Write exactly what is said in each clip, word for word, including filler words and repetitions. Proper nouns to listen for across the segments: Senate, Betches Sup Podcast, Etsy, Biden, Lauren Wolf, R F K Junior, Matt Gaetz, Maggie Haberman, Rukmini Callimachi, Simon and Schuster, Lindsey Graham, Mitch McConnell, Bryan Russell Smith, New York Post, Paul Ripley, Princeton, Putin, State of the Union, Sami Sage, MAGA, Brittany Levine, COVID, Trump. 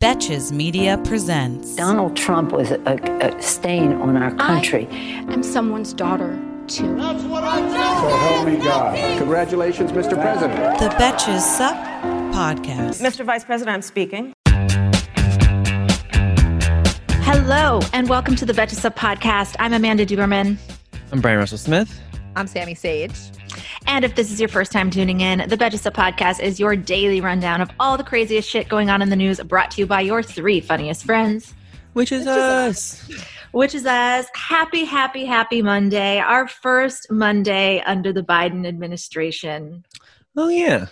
Betches Media presents. Donald Trump was a, a stain on our country. I am someone's daughter. Too. That's what I so help me God. Congratulations, Mister President. The Betches Sup Podcast. Mister Vice President, I'm speaking. Hello, and welcome to the Betches Sup Podcast. I'm Amanda Duberman. I'm Bryan Russell Smith. I'm Sami Sage. And if this is your first time tuning in, the Betches Sup Podcast is your daily rundown of all the craziest shit going on in the news, brought to you by your three funniest friends. Which is Which us. Is us. Which is us. Happy, happy, happy Monday. Our first Monday under the Biden administration. Oh, yeah.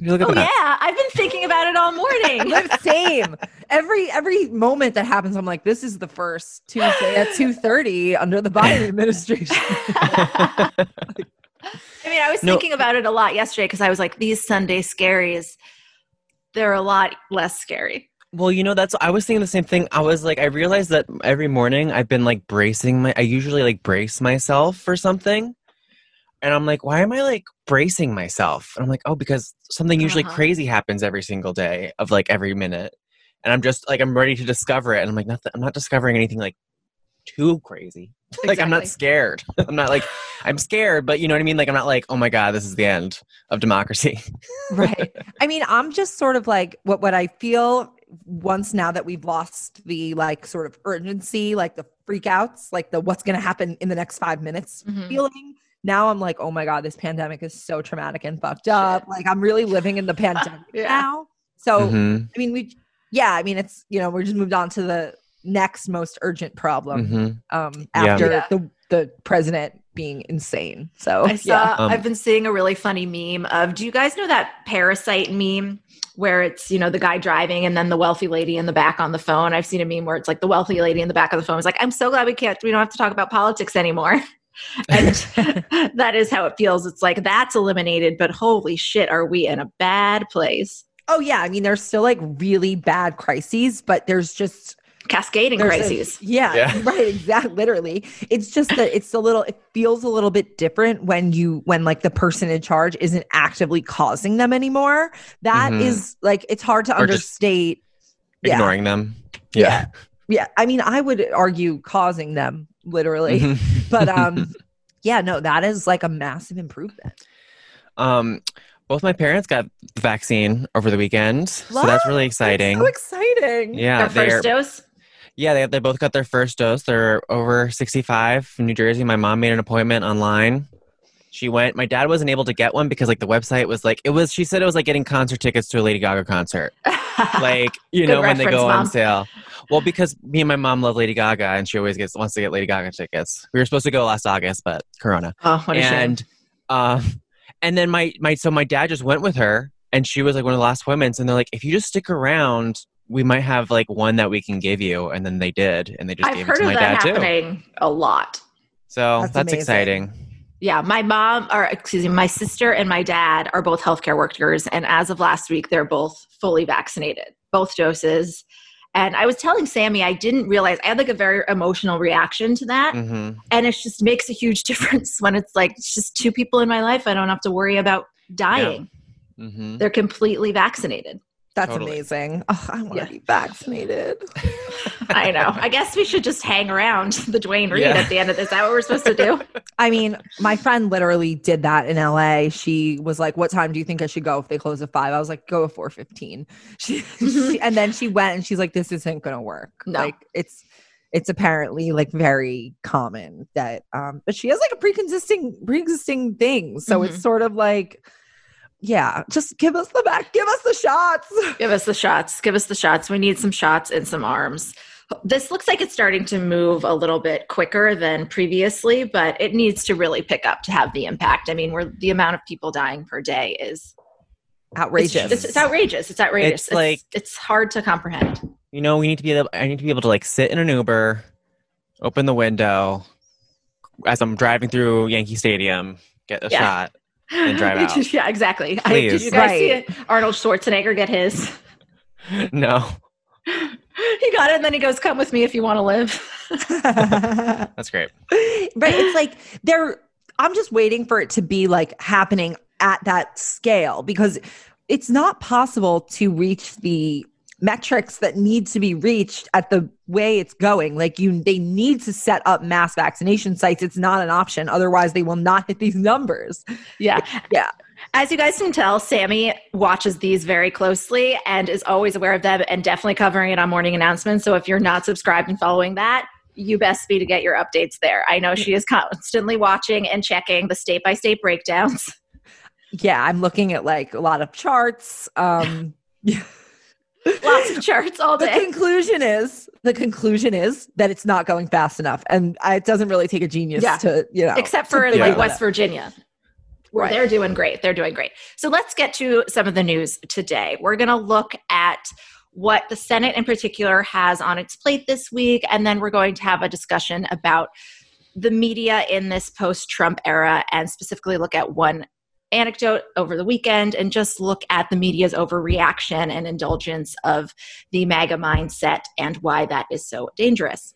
You look at oh, that. Yeah. I've been thinking about it all morning. Same. Every every moment that happens, I'm like, this is the first Tuesday at two thirty under the Biden administration. I mean, I was no. thinking about it a lot yesterday because I was like, these Sunday scaries, they're a lot less scary. Well, you know, that's, I was thinking the same thing. I was like, I realized that every morning I've been like bracing my, I usually like brace myself for something. And I'm like, why am I like bracing myself? And I'm like, oh, because something usually uh-huh. crazy happens every single day of like every minute. And I'm just like, I'm ready to discover it. And I'm like, nothing, I'm not discovering anything like too crazy. Exactly. Like I'm not scared. I'm not like, I'm scared, but you know what I mean? Like I'm not like, oh my God, this is the end of democracy. Right. I mean, I'm just sort of like what, what I feel once now that we've lost the like sort of urgency, like the freakouts, like the what's going to happen in the next five minutes mm-hmm. feeling. Now I'm like, oh my God, this pandemic is so traumatic and fucked up. Shit. Like I'm really living in the pandemic yeah. now. So, mm-hmm. I mean, we, yeah, I mean, it's, you know, we're just moved on to the next most urgent problem mm-hmm. um, after yeah. the, the president being insane. So I saw, yeah. um, I've been seeing a really funny meme of, do you guys know that Parasite meme where it's, you know, the guy driving and then the wealthy lady in the back on the phone? I've seen a meme where it's like the wealthy lady in the back of the phone is like, I'm so glad we can't, we don't have to talk about politics anymore. And that is how it feels. It's like, that's eliminated, but holy shit, are we in a bad place? Oh yeah. I mean, there's still like really bad crises, but there's just cascading There's crises. A, yeah, yeah, right. Exactly. Literally. It's just that it's a little, it feels a little bit different when you, when like the person in charge isn't actively causing them anymore. That mm-hmm. is like, it's hard to or understate. Ignoring yeah. them. Yeah. yeah. Yeah. I mean, I would argue causing them literally, mm-hmm. but um, yeah, no, that is like a massive improvement. Um, Both my parents got the vaccine over the weekend. Love. So that's really exciting. That's so exciting. Yeah. Their first dose? Yeah, they they both got their first dose. They're over sixty-five from New Jersey. My mom made an appointment online. She went. My dad wasn't able to get one because like the website was like it was. She said it was like getting concert tickets to a Lady Gaga concert. Like you know when they go Mom. On sale. Well, because me and my mom love Lady Gaga, and she always gets wants to get Lady Gaga tickets. We were supposed to go last August, but Corona. Oh, what a and, shame. Uh, and then my my so my dad just went with her, and she was like one of the last women. And they're like, if you just stick around, we might have like one that we can give you. And then they did. And they just I've gave it to my dad too. I've heard of that happening a lot. So that's, that's exciting. Yeah. My mom, or excuse me, my sister and my dad are both healthcare workers. And as of last week, they're both fully vaccinated, both doses. And I was telling Sami, I didn't realize, I had like a very emotional reaction to that. Mm-hmm. And it just makes a huge difference when it's like, it's just two people in my life. I don't have to worry about dying. Yeah. Mm-hmm. They're completely vaccinated. That's totally. Amazing. Oh, I want to yeah. be vaccinated. I know. I guess we should just hang around the Duane Reade yeah. at the end of this. Is that what we're supposed to do? I mean, my friend literally did that in L A. She was like, what time do you think I should go if they close at five? I was like, go at four fifteen. She, she, and then she went and she's like, this isn't going to work. No. Like it's, it's apparently like very common that, um, but she has like a pre-existing, pre-existing thing. So mm-hmm. it's sort of like, yeah, just give us the back. Give us the shots. Give us the shots. Give us the shots. We need some shots and some arms. This looks like it's starting to move a little bit quicker than previously, but it needs to really pick up to have the impact. I mean, we're the amount of people dying per day is outrageous. It's, it's, it's outrageous. It's outrageous. It's, it's like it's hard to comprehend. You know, we need to be able. I need to be able to like sit in an Uber open the window as I'm driving through Yankee Stadium, get a yeah. shot, and drive out. Yeah, exactly. I, did you guys right. see it? Arnold Schwarzenegger get his? No. He got it, and then he goes, "Come with me if you want to live." That's great. Right. It's like they're I'm just waiting for it to be like happening at that scale, because it's not possible to reach the metrics that need to be reached at the way it's going. Like you, they need to set up mass vaccination sites. It's not an option. Otherwise they will not hit these numbers. Yeah. Yeah. As you guys can tell, Sami watches these very closely and is always aware of them and definitely covering it on morning announcements. So if you're not subscribed and following that, you best be to get your updates there. I know she is constantly watching and checking the state-by-state breakdowns. Yeah, I'm looking at like a lot of charts. Um, Lots of charts all day. The conclusion is, the conclusion is that it's not going fast enough. And I, it doesn't really take a genius yeah. to, you know. Except for like West up. Virginia. Where right. They're doing great. They're doing great. So let's get to some of the news today. We're going to look at what the Senate in particular has on its plate this week. And then we're going to have a discussion about the media in this post-Trump era and specifically look at one anecdote over the weekend and just look at the media's overreaction and indulgence of the MAGA mindset and why that is so dangerous.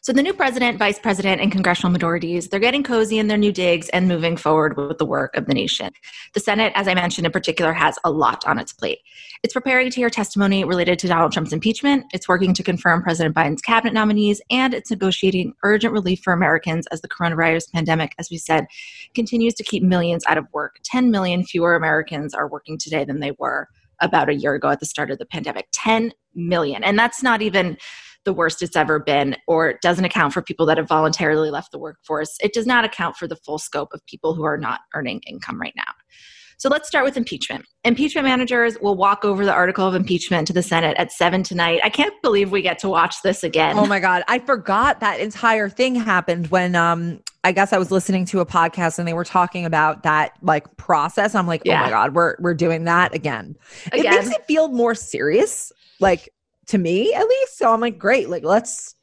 So the new president, vice president, and congressional majorities, they're getting cozy in their new digs and moving forward with the work of the nation. The Senate, as I mentioned in particular, has a lot on its plate. It's preparing to hear testimony related to Donald Trump's impeachment, it's working to confirm President Biden's cabinet nominees, and it's negotiating urgent relief for Americans as the coronavirus pandemic, as we said, continues to keep millions out of work. ten million fewer Americans are working today than they were about a year ago at the start of the pandemic. ten million. And that's not even the worst it's ever been, or it doesn't account for people that have voluntarily left the workforce. It does not account for the full scope of people who are not earning income right now. So let's start with impeachment. Impeachment managers will walk over the article of impeachment to the Senate at seven tonight. I can't believe we get to watch this again. Oh my God. I forgot that entire thing happened when um, I guess I was listening to a podcast and they were talking about that like process. I'm like, yeah. oh my God, we're we're doing that again. again. It makes it feel more serious. Like, to me, at least. So I'm like, great, like let's,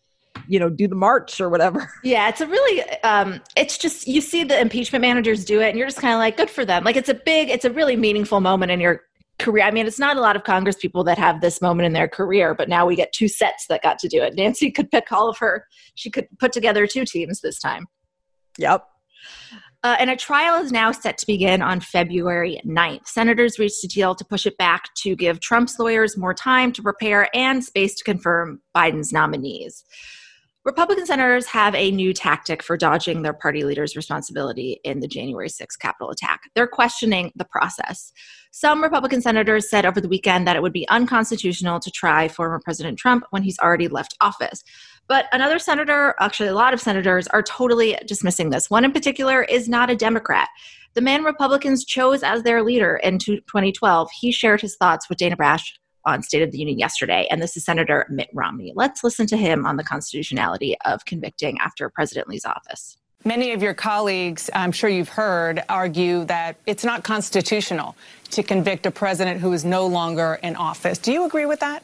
you know, do the march or whatever. Yeah, it's a really, um, it's just, you see the impeachment managers do it and you're just kind of like, good for them. Like it's a big, it's a really meaningful moment in your career. I mean, it's not a lot of Congress people that have this moment in their career, but now we get two sets that got to do it. Nancy could pick all of her, she could put together two teams this time. Yep. Uh, and a trial is now set to begin on February ninth. Senators reached a deal to push it back to give Trump's lawyers more time to prepare and space to confirm Biden's nominees. Republican senators have a new tactic for dodging their party leader's responsibility in the January sixth Capitol attack. They're questioning the process. Some Republican senators said over the weekend that it would be unconstitutional to try former President Trump when he's already left office. But another senator, actually a lot of senators, are totally dismissing this. One in particular is not a Democrat. The man Republicans chose as their leader in twenty twelve, he shared his thoughts with Dana Bash on State of the Union yesterday, and this is Senator Mitt Romney. Let's listen to him on the constitutionality of convicting after a president leaves office. Many of your colleagues, I'm sure you've heard, argue that it's not constitutional to convict a president who is no longer in office. Do you agree with that?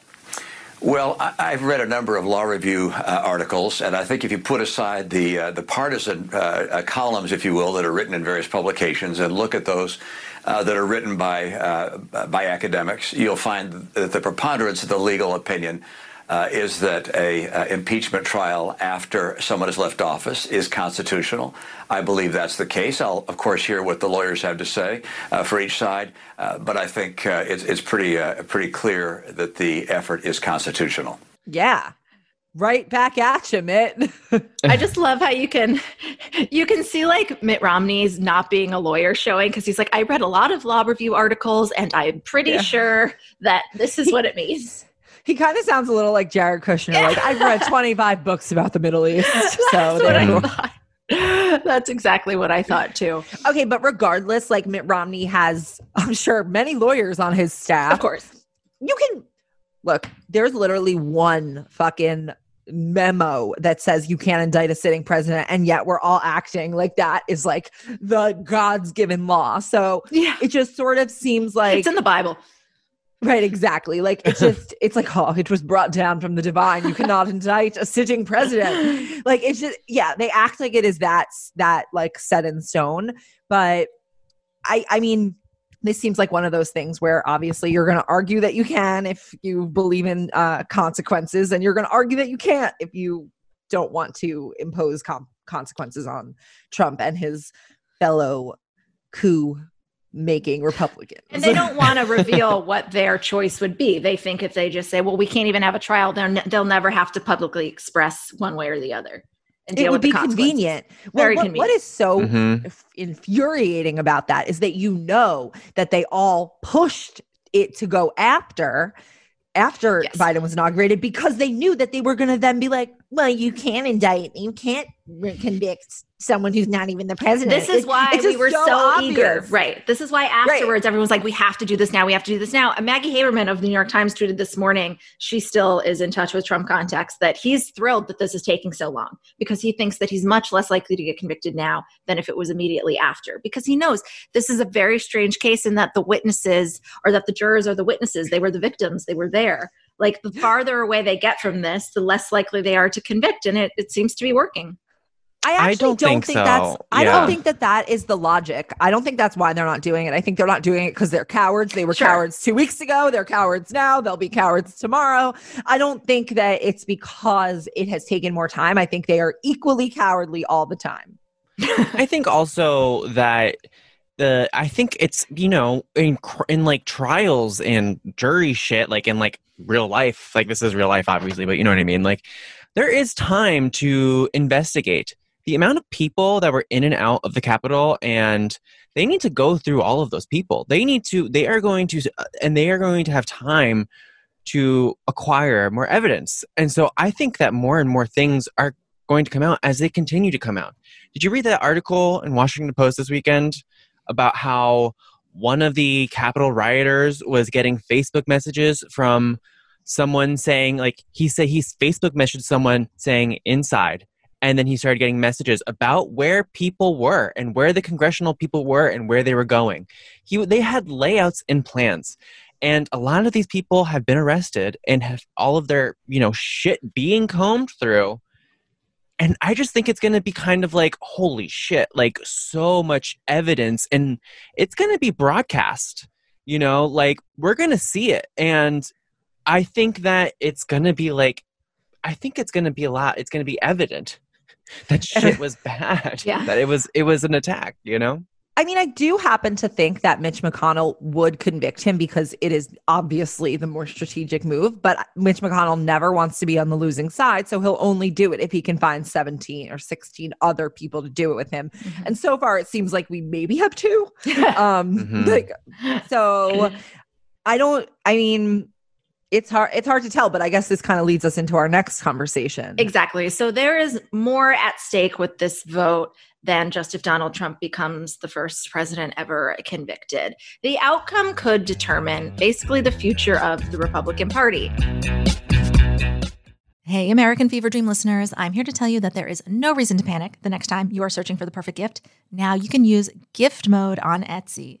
Well, I've read a number of law review uh, articles, and I think if you put aside the uh, the partisan uh, uh, columns, if you will, that are written in various publications and look at those uh, that are written by uh, by academics, you'll find that the preponderance of the legal opinion uh, is that a uh, impeachment trial after someone has left office is constitutional. I believe that's the case. I'll, of course, hear what the lawyers have to say uh, for each side, uh, but I think uh, it's, it's pretty uh, pretty clear that the effort is constitutional. Yeah. Right back at you, Mitt. I just love how you can you can see like Mitt Romney's not being a lawyer showing, because he's like, I read a lot of law review articles, and I'm pretty yeah. sure that this is what it means. He kind of sounds a little like Jared Kushner. Yeah. Like, I've read twenty-five books about the Middle East. That's so what I thought. That's exactly what I thought, too. Okay, but regardless, like Mitt Romney has, I'm sure, many lawyers on his staff. Of course. You can, look, there's literally one fucking memo that says you can't indict a sitting president, and yet we're all acting like that is like the God's given law. So yeah. It just sort of seems like— It's in the Bible. Right, exactly. Like, it's just, it's like, oh, it was brought down from the divine. You cannot indict a sitting president. Like, it's just, yeah, they act like it is that, that like set in stone. But I, I mean, this seems like one of those things where obviously you're going to argue that you can if you believe in uh, consequences, and you're going to argue that you can't if you don't want to impose com- consequences on Trump and his fellow coup making Republicans. And they don't want to reveal what their choice would be. They think if they just say, well, we can't even have a trial, ne- they'll never have to publicly express one way or the other. And deal it would with be convenient. Well, Very what, convenient. What is so mm-hmm. inf- infuriating about that is that you know that they all pushed it to go after after yes. Biden was inaugurated, because they knew that they were going to then be like, well, you can't indict, you can't convict someone who's not even the president. This is why we were so, so eager. Right. This is why afterwards right. everyone's like, we have to do this now. We have to do this now. And Maggie Haberman of the New York Times tweeted this morning, she still is in touch with Trump contacts, that he's thrilled that this is taking so long because he thinks that he's much less likely to get convicted now than if it was immediately after, because he knows this is a very strange case in that the witnesses, or that the jurors are the witnesses. They were the victims. They were there. Like, the farther away they get from this, the less likely they are to convict. And it, it seems to be working. I actually I don't, don't think, think so. that's, I yeah. don't think that that is the logic. I don't think that's why they're not doing it. I think they're not doing it because they're cowards. They were sure. cowards two weeks ago. They're cowards now. They'll be cowards tomorrow. I don't think that it's because it has taken more time. I think they are equally cowardly all the time. I think also that the, I think it's, you know, in, in like trials and jury shit, like in like real life, like this is real life, obviously, but you know what I mean? Like, there is time to investigate. The amount of people that were in and out of the Capitol, and they need to go through all of those people. They need to, they are going to, and they are going to have time to acquire more evidence. And so I think that more and more things are going to come out as they continue to come out. Did you read that article in Washington Post this weekend about how one of the Capitol rioters was getting Facebook messages from someone saying, like, he said he's Facebook messaged someone saying inside. And then he started getting messages about where people were and where the congressional people were and where they were going. He, they had layouts and plans. And a lot of these people have been arrested and have all of their, you know, shit being combed through. And I just think it's going to be kind of like, holy shit, like so much evidence. And it's going to be broadcast, you know, like we're going to see it. And I think that it's going to be like, I think it's going to be a lot. It's going to be evident that shit was bad, yeah. that it was it was an attack, you know? I mean, I do happen to think that Mitch McConnell would convict him because it is obviously the more strategic move, but Mitch McConnell never wants to be on the losing side, so he'll only do it if he can find seventeen or sixteen other people to do it with him. Mm-hmm. And so far, it seems like we maybe have two. um, mm-hmm. like, so I don't, I mean... It's hard It's hard to tell, but I guess this kind of leads us into our next conversation. Exactly. So there is more at stake with this vote than just if Donald Trump becomes the first president ever convicted. The outcome could determine basically the future of the Republican Party. Hey, American Fever Dream listeners. I'm here to tell you that there is no reason to panic the next time you are searching for the perfect gift. Now you can use gift mode on Etsy.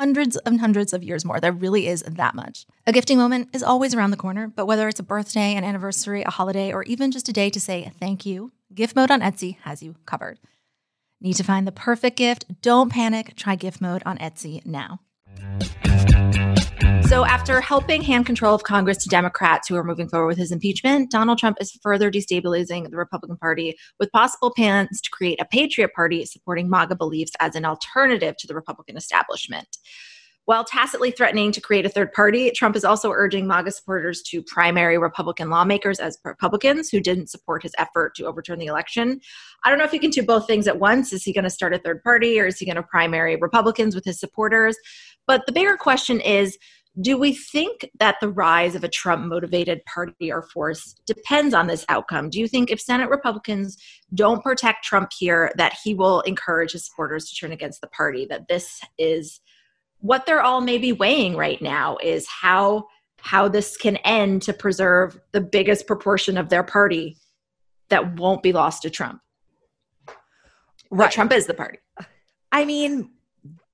hundreds and hundreds of years more. There really is that much. A gifting moment is always around the corner, but whether it's a birthday, an anniversary, a holiday, or even just a day to say thank you, Gift Mode on Etsy has you covered. Need to find the perfect gift? Don't panic. Try Gift Mode on Etsy now. So after helping hand control of Congress to Democrats who are moving forward with his impeachment, Donald Trump is further destabilizing the Republican Party with possible plans to create a Patriot Party supporting MAGA beliefs as an alternative to the Republican establishment. While tacitly threatening to create a third party, Trump is also urging MAGA supporters to primary Republican lawmakers as Republicans who didn't support his effort to overturn the election. I don't know if he can do both things at once. Is he going to start a third party, or is he going to primary Republicans with his supporters? But the bigger question is, do we think that the rise of a Trump-motivated party or force depends on this outcome? Do you think if Senate Republicans don't protect Trump here, that he will encourage his supporters to turn against the party, that this is what they're all maybe weighing right now, is how how this can end to preserve the biggest proportion of their party that won't be lost to Trump? Right. But Trump is the party. I mean,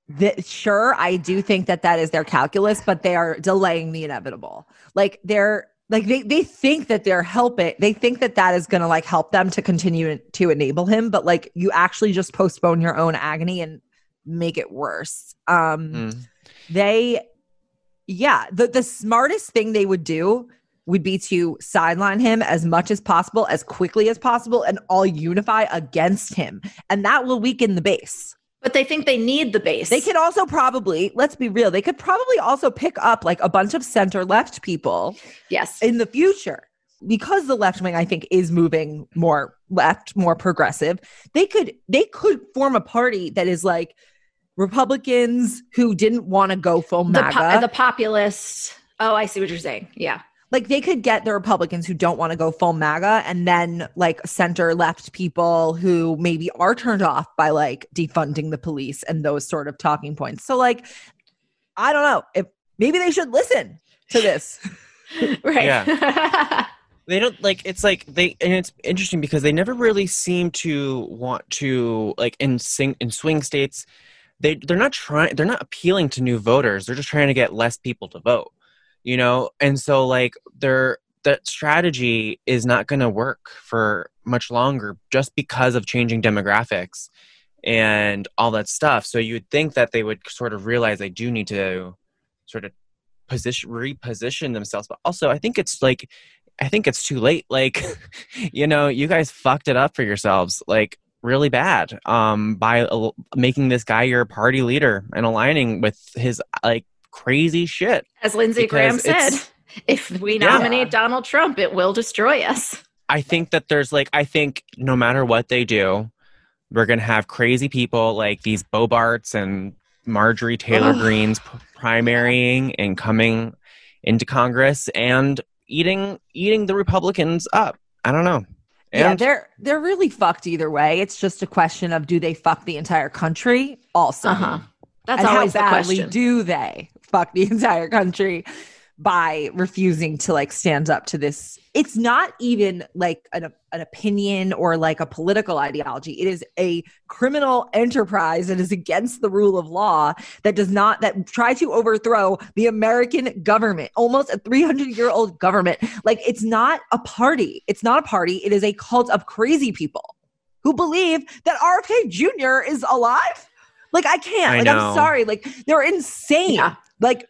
the, sure, I do think that that is their calculus, but they are delaying the inevitable. Like they're like they they think that they're helping. They think that that is going to like help them to continue to enable him. But like you actually just postpone your own agony and make it worse. Um, mm. They, yeah, the, the smartest thing they would do would be to sideline him as much as possible, as quickly as possible, and all unify against him. And that will weaken the base. But they think they need the base. They could also probably, let's be real, they could probably also pick up like a bunch of center left people. Yes. In the future. Because the left wing, I think, is moving more left, more progressive, they could they could form a party that is like Republicans who didn't want to go full MAGA. The, po- the populists. Oh, I see what you're saying. Yeah. Like they could get the Republicans who don't want to go full MAGA, and then like center left people who maybe are turned off by like defunding the police and those sort of talking points. So like, I don't know if maybe they should listen to this. Right. Yeah. They don't like, it's like they, and it's interesting because they never really seem to want to like in sing in swing states. They they're not trying, they're not appealing to new voters. They're just trying to get less people to vote, you know? And so like their, that strategy is not going to work for much longer just because of changing demographics and all that stuff. So you would think that they would sort of realize they do need to sort of position, reposition themselves. But also I think it's like, I think it's too late. Like, you know, you guys fucked it up for yourselves, like really bad, um, by uh, making this guy your party leader and aligning with his like crazy shit. As Lindsey Graham said, if we nominate yeah. Donald Trump, it will destroy us. I think that there's like, I think no matter what they do, we're going to have crazy people like these Bobarts and Marjorie Taylor Greene's p- primarying and coming into Congress and eating eating the Republicans up. I don't know. And yeah, they're they're really fucked either way. It's just a question of, do they fuck the entire country also? Uh-huh. That's and always how badly the question. Do they fuck the entire country by refusing to like stand up to this? It's not even like an, an opinion or like a political ideology. It is a criminal enterprise that is against the rule of law, that does not, that tries to overthrow the American government, almost a three hundred year old government. Like it's not a party. It's not a party. It is a cult of crazy people who believe that R F K Junior is alive. Like I can't, I like know. I'm sorry. Like they're insane. Yeah. Like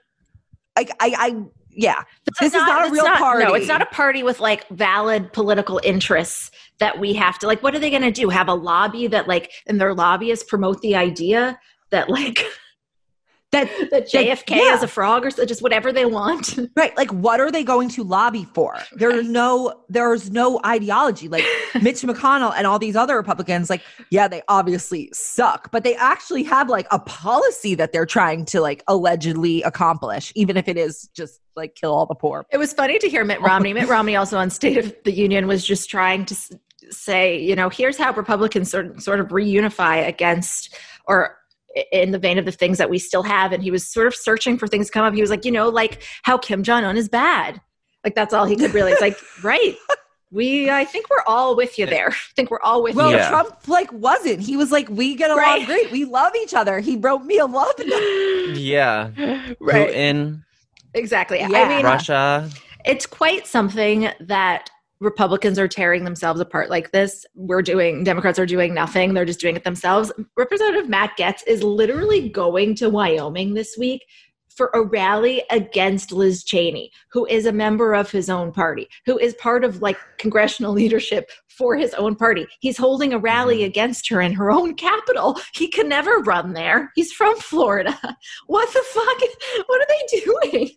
I, I, I Yeah, that's this not, is not a real not, party. No, it's not a party with like valid political interests that we have to like. What are they going to do? Have a lobby that like, and their lobbyists promote the idea that like that that J F K that, yeah. is a frog or so, just whatever they want. Right? Like, what are they going to lobby for? There's right. no, there's no ideology. Like Mitch McConnell and all these other Republicans. Like, yeah, they obviously suck, but they actually have like a policy that they're trying to like allegedly accomplish, even if it is just. Like kill all the poor. It was funny to hear Mitt Romney. Mitt Romney also on State of the Union was just trying to s- say, you know, here's how Republicans sort, sort of reunify against or in the vein of the things that we still have. And he was sort of searching for things to come up. He was like, you know, like how Kim Jong-un is bad. Like that's all he could really. It's like, right. We, I think we're all with you there. I think we're all with well, you. Well, Trump like wasn't. He was like, we get along right. great. We love each other. He wrote me a love note. Yeah. Right. Putin. Exactly. Yeah. I mean, Russia. It's quite something that Republicans are tearing themselves apart like this. We're doing, Democrats are doing nothing. They're just doing it themselves. Representative Matt Gaetz is literally going to Wyoming this week for a rally against Liz Cheney, who is a member of his own party, who is part of like congressional leadership for his own party. He's holding a rally against her in her own capital. He can never run there. He's from Florida. What the fuck? What are they doing?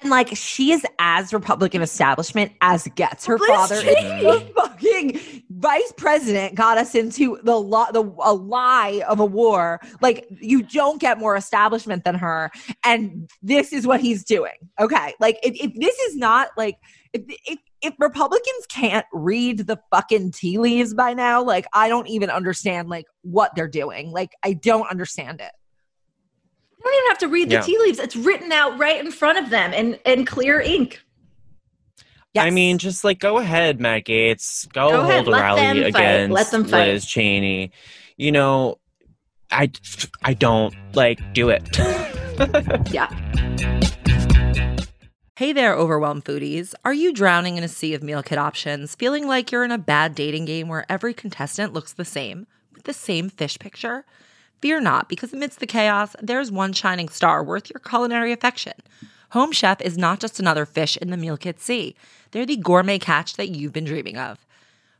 And like, she is as Republican establishment as gets. Her Liz father Cheney. Is the fucking vice president, got us into the lo- the a lie of a war. Like, you don't get more establishment than her, and this is what he's doing. Okay, like if, if this is not like if, if if Republicans can't read the fucking tea leaves by now, like I don't even understand like what they're doing. Like I don't understand it. They don't even have to read the yeah. tea leaves. It's written out right in front of them in, in clear ink. Yes. I mean, just like, go ahead, Matt Gaetz. Go, go ahead. hold Let a rally against Let them fight. Liz Cheney. You know, I, I don't, like, do it. Yeah. Hey there, overwhelmed foodies. Are you drowning in a sea of meal kit options, feeling like you're in a bad dating game where every contestant looks the same, with the same fish picture? Fear not, because amidst the chaos, there's one shining star worth your culinary affection. Home Chef is not just another fish in the meal kit sea. They're the gourmet catch that you've been dreaming of.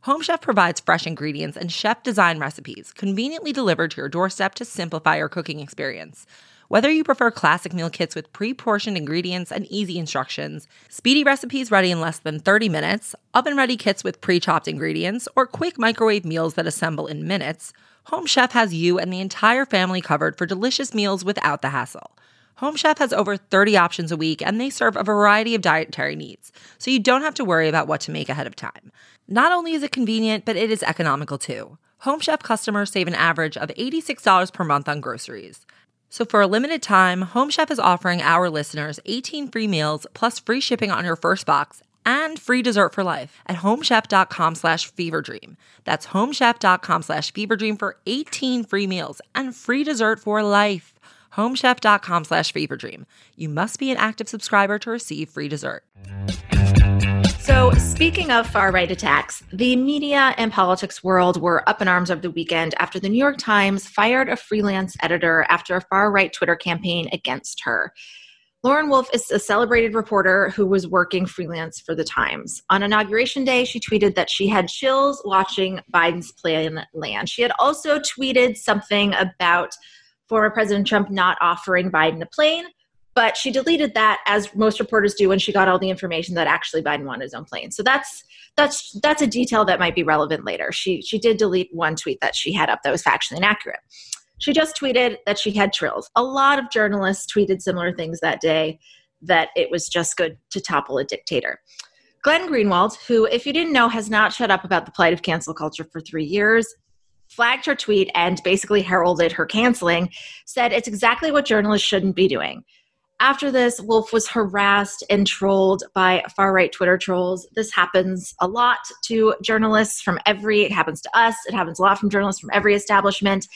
Home Chef provides fresh ingredients and chef-designed recipes conveniently delivered to your doorstep to simplify your cooking experience. Whether you prefer classic meal kits with pre-portioned ingredients and easy instructions, speedy recipes ready in less than thirty minutes, oven-ready kits with pre-chopped ingredients, or quick microwave meals that assemble in minutes, Home Chef has you and the entire family covered for delicious meals without the hassle. Home Chef has over thirty options a week, and they serve a variety of dietary needs, so you don't have to worry about what to make ahead of time. Not only is it convenient, but it is economical too. Home Chef customers save an average of eighty-six dollars per month on groceries. So for a limited time, Home Chef is offering our listeners eighteen free meals plus free shipping on your first box and free dessert for life at homechef.com slash feverdream. That's homechef.com slash feverdream for eighteen free meals and free dessert for life. homechef.com slash feverdream. You must be an active subscriber to receive free dessert. So speaking of far-right attacks, the media and politics world were up in arms over the weekend after the New York Times fired a freelance editor after a far-right Twitter campaign against her. Lauren Wolf is a celebrated reporter who was working freelance for The Times. On Inauguration Day, she tweeted that she had chills watching Biden's plan land. She had also tweeted something about former President Trump not offering Biden a plane, but she deleted that, as most reporters do, when she got all the information that actually Biden wanted his own plane. So that's that's that's a detail that might be relevant later. She, she did delete one tweet that she had up that was factually inaccurate. She just tweeted that she had trills. A lot of journalists tweeted similar things that day, that it was just good to topple a dictator. Glenn Greenwald, who, if you didn't know, has not shut up about the plight of cancel culture for three years, flagged her tweet and basically heralded her canceling, said it's exactly what journalists shouldn't be doing. After this, Wolf was harassed and trolled by far-right Twitter trolls. This happens a lot to journalists from every, it happens to us, it happens a lot from journalists from every establishment,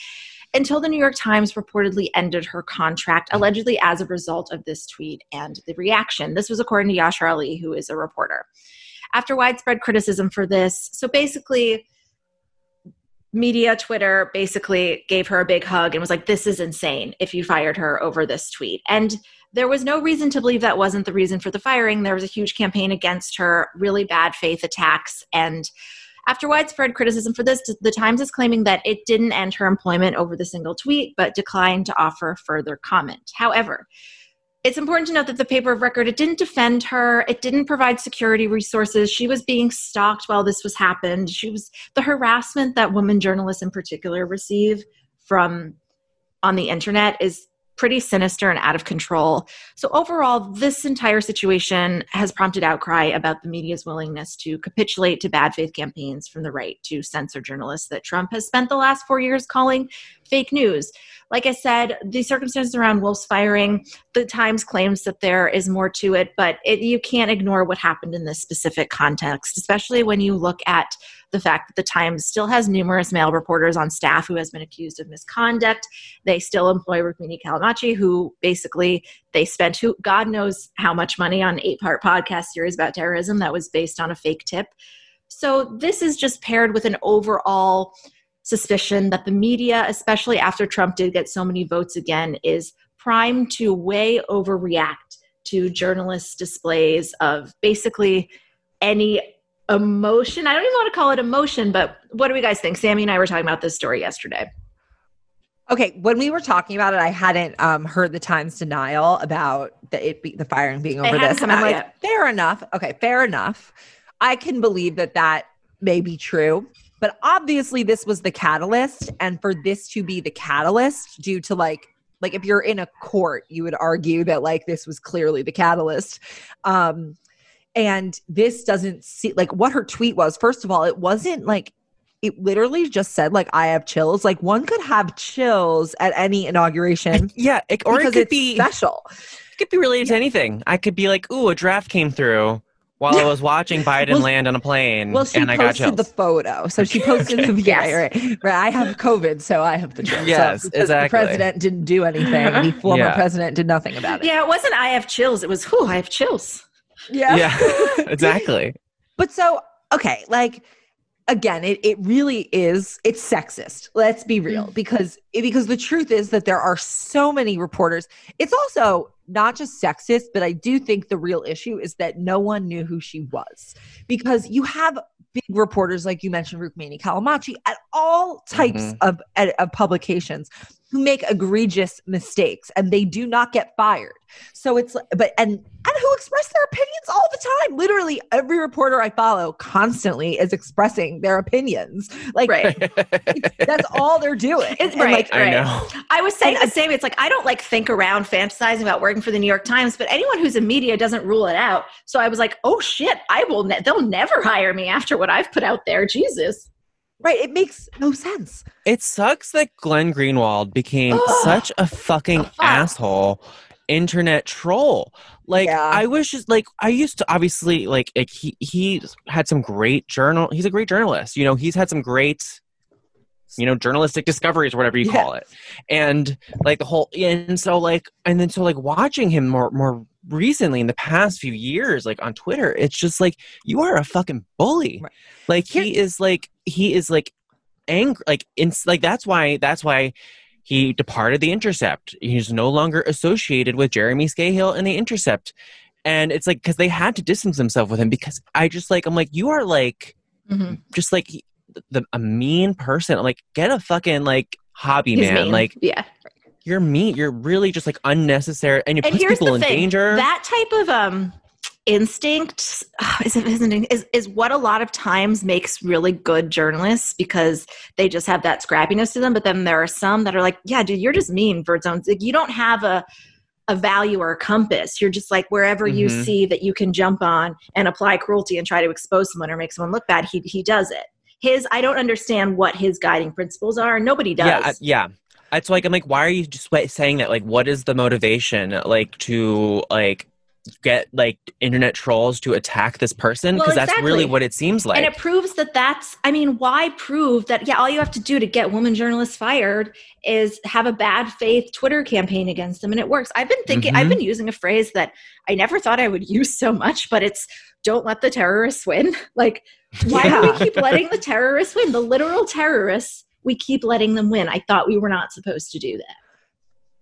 until the New York Times reportedly ended her contract, allegedly as a result of this tweet and the reaction. This was according to Josh Hawley, who is a reporter. After widespread criticism for this, so basically media, Twitter basically gave her a big hug and was like, this is insane if you fired her over this tweet. And there was no reason to believe that wasn't the reason for the firing. There was a huge campaign against her, really bad faith attacks, and after widespread criticism for this, the Times is claiming that it didn't end her employment over the single tweet, but declined to offer further comment. However, it's important to note that the paper of record, it didn't defend her. It didn't provide security resources. She was being stalked while this was happened. She was the harassment that women journalists in particular receive from on the internet is pretty sinister and out of control. So overall, this entire situation has prompted outcry about the media's willingness to capitulate to bad faith campaigns from the right to censor journalists that Trump has spent the last four years calling fake news. Like I said, the circumstances around Wolf's firing, the Times claims that there is more to it, but it, you can't ignore what happened in this specific context, especially when you look at the fact that the Times still has numerous male reporters on staff who has been accused of misconduct. They still employ Rukmini Callimachi, who basically they spent who God knows how much money on an eight-part podcast series about terrorism that was based on a fake tip. So this is just paired with an overall suspicion that the media, especially after Trump did get so many votes again, is primed to way overreact to journalists' displays of basically any emotion. I don't even want to call it emotion, but what do we guys think? Sami and I were talking about this story yesterday. Okay, when we were talking about it, I hadn't um, heard the Times denial about the, it be, the firing being over this. And I'm like, yet. fair enough. Okay, fair enough. I can believe that that may be true. But obviously, this was the catalyst. And for this to be the catalyst due to like, like if you're in a court, you would argue that like this was clearly the catalyst. Um, and this doesn't see like what her tweet was. First of all, it wasn't like, it literally just said like, I have chills. Like one could have chills at any inauguration. Yeah. It, or it could it's be special. It could be related yeah. to anything. I could be like, ooh, a draft came through while I was watching Biden well, land on a plane well, and I got chills. She posted the photo. So she posted okay. the, yeah, right, right. I have COVID, so I have the chills. Yes, so exactly. The president didn't do anything. The former yeah. president did nothing about it. Yeah, it wasn't I have chills. It was, ooh, I have chills. Yeah. Yeah, exactly. But so, okay, like, again, it, it really is, it's sexist. Let's be real. Because, because the truth is that there are so many reporters. It's also not just sexist, but I do think the real issue is that no one knew who she was. Because you have big reporters, like you mentioned, Rukmini Callimachi, at all types mm-hmm. of, at, of publications who make egregious mistakes and they do not get fired. So it's, but, and, and who express their opinions all the time. Literally every reporter I follow constantly is expressing their opinions. Like right. that's all they're doing. It's, right, like, right. I know. I was saying and, the same. It's like, I don't like think around fantasizing about working for the New York Times, but anyone who's in media doesn't rule it out. So I was like, oh shit, I will, ne- they'll never hire me after what I've put out there. Jesus. Right. It makes no sense. It sucks that Glenn Greenwald became Ugh. such a fucking oh, fuck. asshole. Internet troll. Like yeah. I was just like I used to obviously like, like he he had some great journal. He's a great journalist. You know, he's had some great, you know, journalistic discoveries or whatever you yeah. call it. And like the whole and so like and then so like watching him more more recently in the past few years like on Twitter, it's just like you are a fucking bully. Right. Like Here- he is like he is like angry like in like that's why that's why he departed The Intercept. He's no longer associated with Jeremy Scahill and The Intercept. And it's like, because they had to distance themselves with him because I just like, I'm like, you are like, mm-hmm. just like the, a mean person. I'm like, get a fucking like hobby, He's man. Mean. Like, yeah. You're mean. You're really just like unnecessary. And you put people in thing. danger. That type of um, instinct uh, is, is, is what a lot of times makes really good journalists because they just have that scrappiness to them. But then there are some that are like, yeah, dude, you're just mean for its own. Like, you don't have a, a value or a compass. You're just like wherever mm-hmm. you see that you can jump on and apply cruelty and try to expose someone or make someone look bad. He, he does it. His, I don't understand what his guiding principles are. Nobody does. Yeah. I, yeah. It's like, I'm like, why are you just saying that? Like, what is the motivation like to like, get like internet trolls to attack this person because well, exactly. that's really what it seems like. And it proves that that's, I mean, why prove that? Yeah. All you have to do to get women journalists fired is have a bad faith Twitter campaign against them. And it works. I've been thinking, mm-hmm. I've been using a phrase that I never thought I would use so much, but it's don't let the terrorists win. Like why yeah. do we keep letting the terrorists win? The literal terrorists, we keep letting them win. I thought we were not supposed to do that.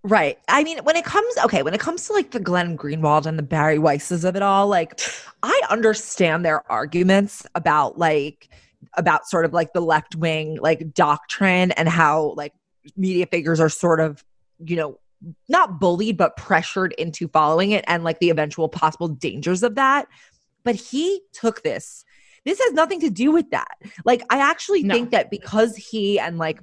Right. I mean, when it comes, okay, when it comes to like the Glenn Greenwald and the Barry Weisses of it all, like I understand their arguments about like, about sort of like the left wing, like doctrine and how like media figures are sort of, you know, not bullied, but pressured into following it and like the eventual possible dangers of that. But he took this. This has nothing to do with that. Like, I actually no. think that because he and like,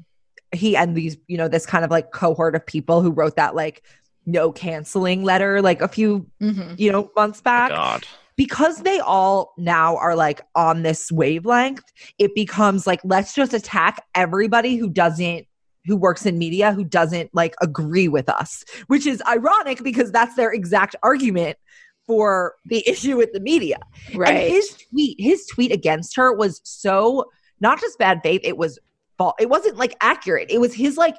he and these, you know, this kind of like cohort of people who wrote that like no canceling letter like a few, mm-hmm. you know, months back. God. Because they all now are like on this wavelength, it becomes like, let's just attack everybody who doesn't, who works in media, who doesn't like agree with us, which is ironic because that's their exact argument for the issue with the media. Right. And his tweet, his tweet against her was so not just bad faith, it was It wasn't like accurate. It was his like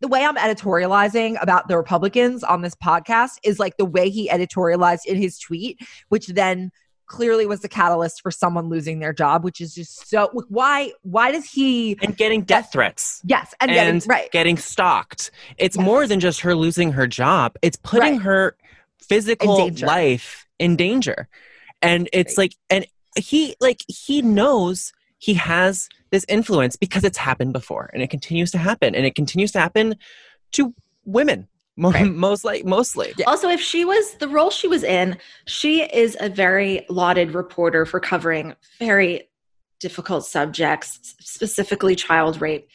the way I'm editorializing about the Republicans on this podcast is like the way he editorialized in his tweet, which then clearly was the catalyst for someone losing their job, which is just so – why Why does he – And getting death threats. Yes. And, and getting, right. getting stalked. It's yes. more than just her losing her job. It's putting right. her physical in life in danger. And it's right. like – and he like he knows he has this influence because it's happened before, and it continues to happen. And it continues to happen to women. Right. Most like, mostly. Yeah. Also, if she was the role she was in, she is a very lauded reporter for covering very difficult subjects, specifically child rape.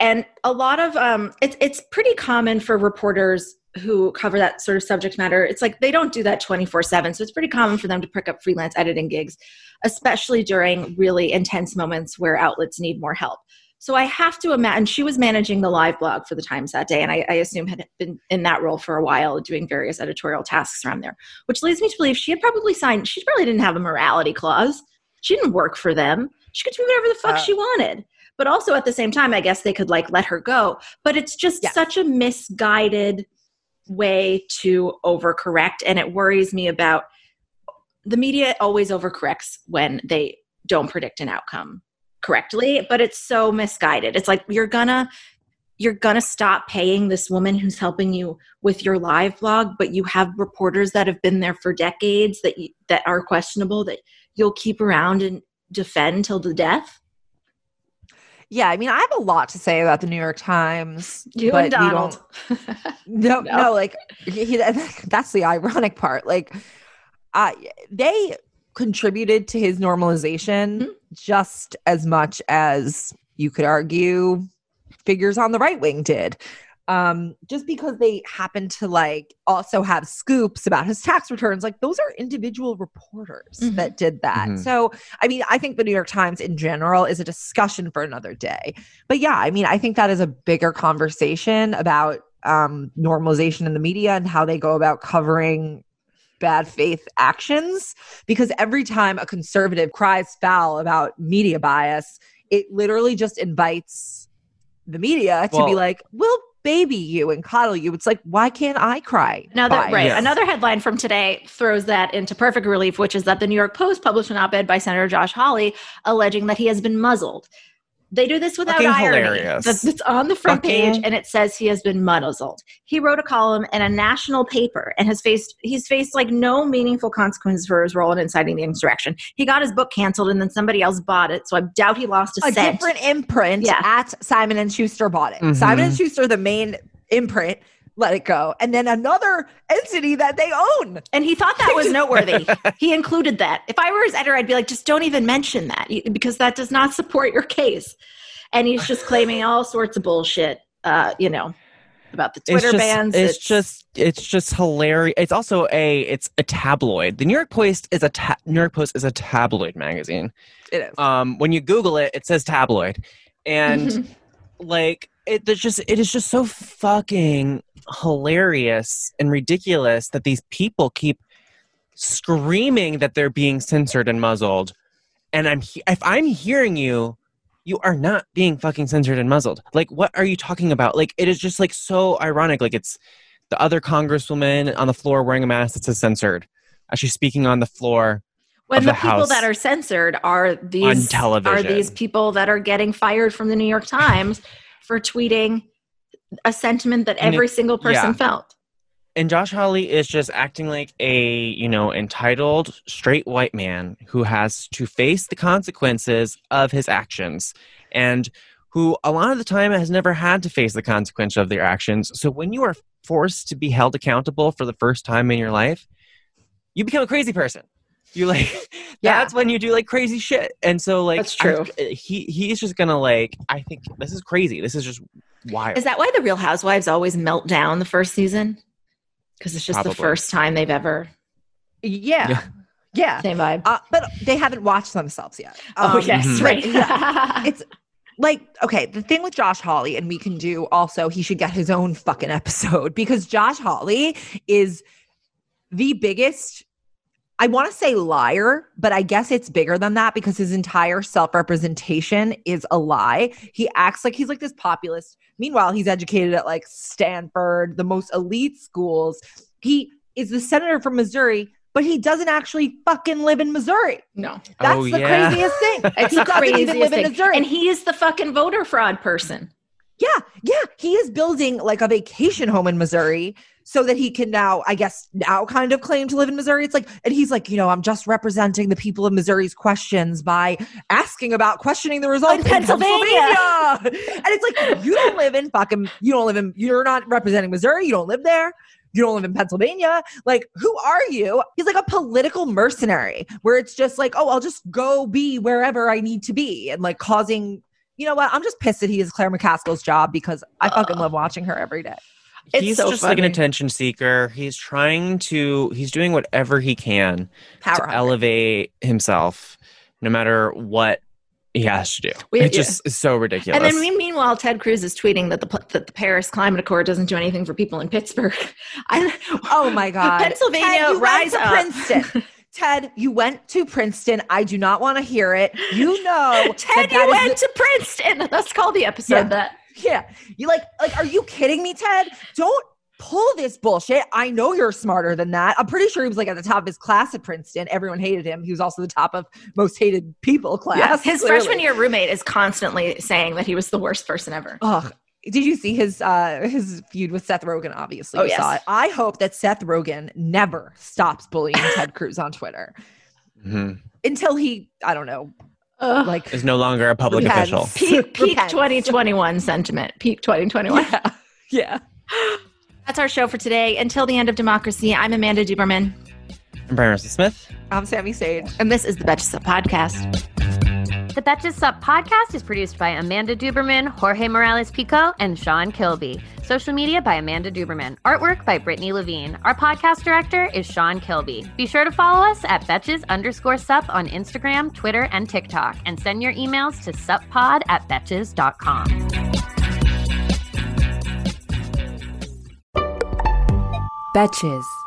And a lot of um, it's it's pretty common for reporters who cover that sort of subject matter. It's like they don't do that twenty-four seven. So it's pretty common for them to pick up freelance editing gigs, especially during really intense moments where outlets need more help. So I have to imagine she was managing the live blog for the Times that day, and I, I assume had been in that role for a while, doing various editorial tasks around there, which leads me to believe she had probably signed, she probably didn't have a morality clause. She didn't work for them. She could do whatever the fuck uh, she wanted. But also at the same time, I guess they could like let her go. But it's just yeah. such a misguided way to overcorrect. And it worries me about the media always overcorrects when they don't predict an outcome correctly, but it's so misguided. It's like you're gonna you're gonna stop paying this woman who's helping you with your live blog, but you have reporters that have been there for decades that you, that are questionable that you'll keep around and defend till the death. Yeah, I mean, I have a lot to say about the New York Times. You but and Donald. We don't, no, no, no, like he, that's the ironic part. Like, uh, they contributed to his normalization. Mm-hmm. Just as much as you could argue figures on the right wing did. Um, just because they happen to like also have scoops about his tax returns, like those are individual reporters mm-hmm. that did that. Mm-hmm. So, I mean, I think the New York Times in general is a discussion for another day. But yeah, I mean, I think that is a bigger conversation about um, normalization in the media and how they go about covering bad faith actions, because every time a conservative cries foul about media bias, it literally just invites the media well, to be like, we'll baby you and coddle you. It's like, why can't I cry? Another, right. Yes. Another headline from today throws that into perfect relief, which is that the New York Post published an op-ed by Senator Josh Hawley alleging that he has been muzzled. They do this without Fucking irony. Hilarious. It's on the front Fucking. page, and it says he has been muzzled. He wrote a column in a national paper and has faced he's faced like no meaningful consequences for his role in inciting the insurrection. He got his book canceled, and then somebody else bought it, so I doubt he lost a, a cent. A different imprint yeah. at Simon and Schuster bought it. Mm-hmm. Simon and Schuster, the main imprint, let it go. And then another entity that they own. And he thought that was noteworthy. He included that. If I were his editor, I'd be like, just don't even mention that because that does not support your case. And he's just claiming all sorts of bullshit, uh, you know, about the Twitter it's just, bans. It's, it's just, it's just hilarious. It's also a, it's a tabloid. The New York Post is a, ta- New York Post is a tabloid magazine. It is. Um, when you Google it, it says tabloid. And mm-hmm. like, It, there's just, it is just so fucking hilarious and ridiculous that these people keep screaming that they're being censored and muzzled. And I'm he- if I'm hearing you, you are not being fucking censored and muzzled. Like, what are you talking about? Like, it is just like so ironic. Like, it's the other congresswoman on the floor wearing a mask that says censored. She's speaking on the floor. When the, the people that are censored are these are these people that are getting fired from the New York Times for tweeting a sentiment that every it, single person yeah. felt. And Josh Hawley is just acting like a, you know, entitled straight white man who has to face the consequences of his actions and who a lot of the time has never had to face the consequence of their actions. So when you are forced to be held accountable for the first time in your life, you become a crazy person. You like, yeah. that's when you do like crazy shit. And so like, that's true. I, he, he's just gonna like, I think this is crazy. This is just wild. Is that why the Real Housewives always melt down the first season? Because it's just Probably. the first time they've ever. Yeah. Yeah. yeah. Same vibe. Uh, but they haven't watched themselves yet. Um, oh yes. Mm-hmm. Right. yeah. It's like, okay. The thing with Josh Hawley, and we can do also, he should get his own fucking episode because Josh Hawley is the biggest, I want to say liar, but I guess it's bigger than that because his entire self-representation is a lie. He acts like he's like this populist. Meanwhile, he's educated at like Stanford, the most elite schools. He is the senator from Missouri, but he doesn't actually fucking live in Missouri. No. That's oh, the yeah. craziest thing. It's he the craziest even live thing. In Missouri. And he is the fucking voter fraud person. Yeah. Yeah. He is building like a vacation home in Missouri so that he can now, I guess, now kind of claim to live in Missouri. It's like, and he's like, you know, I'm just representing the people of Missouri's questions by asking about questioning the results in Pennsylvania. Pennsylvania. And it's like, you don't live in fucking, you don't live in, you're not representing Missouri. You don't live there. You don't live in Pennsylvania. Like, who are you? He's like a political mercenary where it's just like, oh, I'll just go be wherever I need to be and like causing, you know what? I'm just pissed that he is Claire McCaskill's job because I fucking love watching her every day. It's he's so just funny. Like an attention seeker. He's trying to, he's doing whatever he can Power to hunter. elevate himself no matter what he has to do. We, it's yeah. just so ridiculous. And then we, meanwhile, Ted Cruz is tweeting that the that the Paris Climate Accord doesn't do anything for people in Pittsburgh. I, oh my God. Pennsylvania, Ted, you rise up. Princeton. Ted, you went to Princeton. I do not want to hear it. You know. Ted, that that you went the- to Princeton. Let's call the episode yeah. that. Yeah. You like, like, are you kidding me, Ted? Don't pull this bullshit. I know you're smarter than that. I'm pretty sure he was like at the top of his class at Princeton. Everyone hated him. He was also the top of most hated people class. Yes, his clearly. freshman year roommate is constantly saying that he was the worst person ever. Ugh. Did you see his uh, his feud with Seth Rogen? Obviously, oh, you yes. saw it. I hope that Seth Rogen never stops bullying Ted Cruz on Twitter mm-hmm. until he, I don't know, Ugh. like is no longer a public repents. official. Peak, peak twenty twenty-one sentiment. Peak twenty twenty-one. Yeah. yeah. That's our show for today. Until the end of democracy, I'm Amanda Duberman. I'm Bryan Smith. I'm Sami Sage. And this is the Betches Sup Podcast. The Betches Sup Podcast is produced by Amanda Duberman, Jorge Morales-Pico, and Sean Kilby. Social media by Amanda Duberman. Artwork by Brittany Levine. Our podcast director is Sean Kilby. Be sure to follow us at Betches underscore Sup on Instagram, Twitter, and TikTok. And send your emails to suppod at betches dot com. Betches.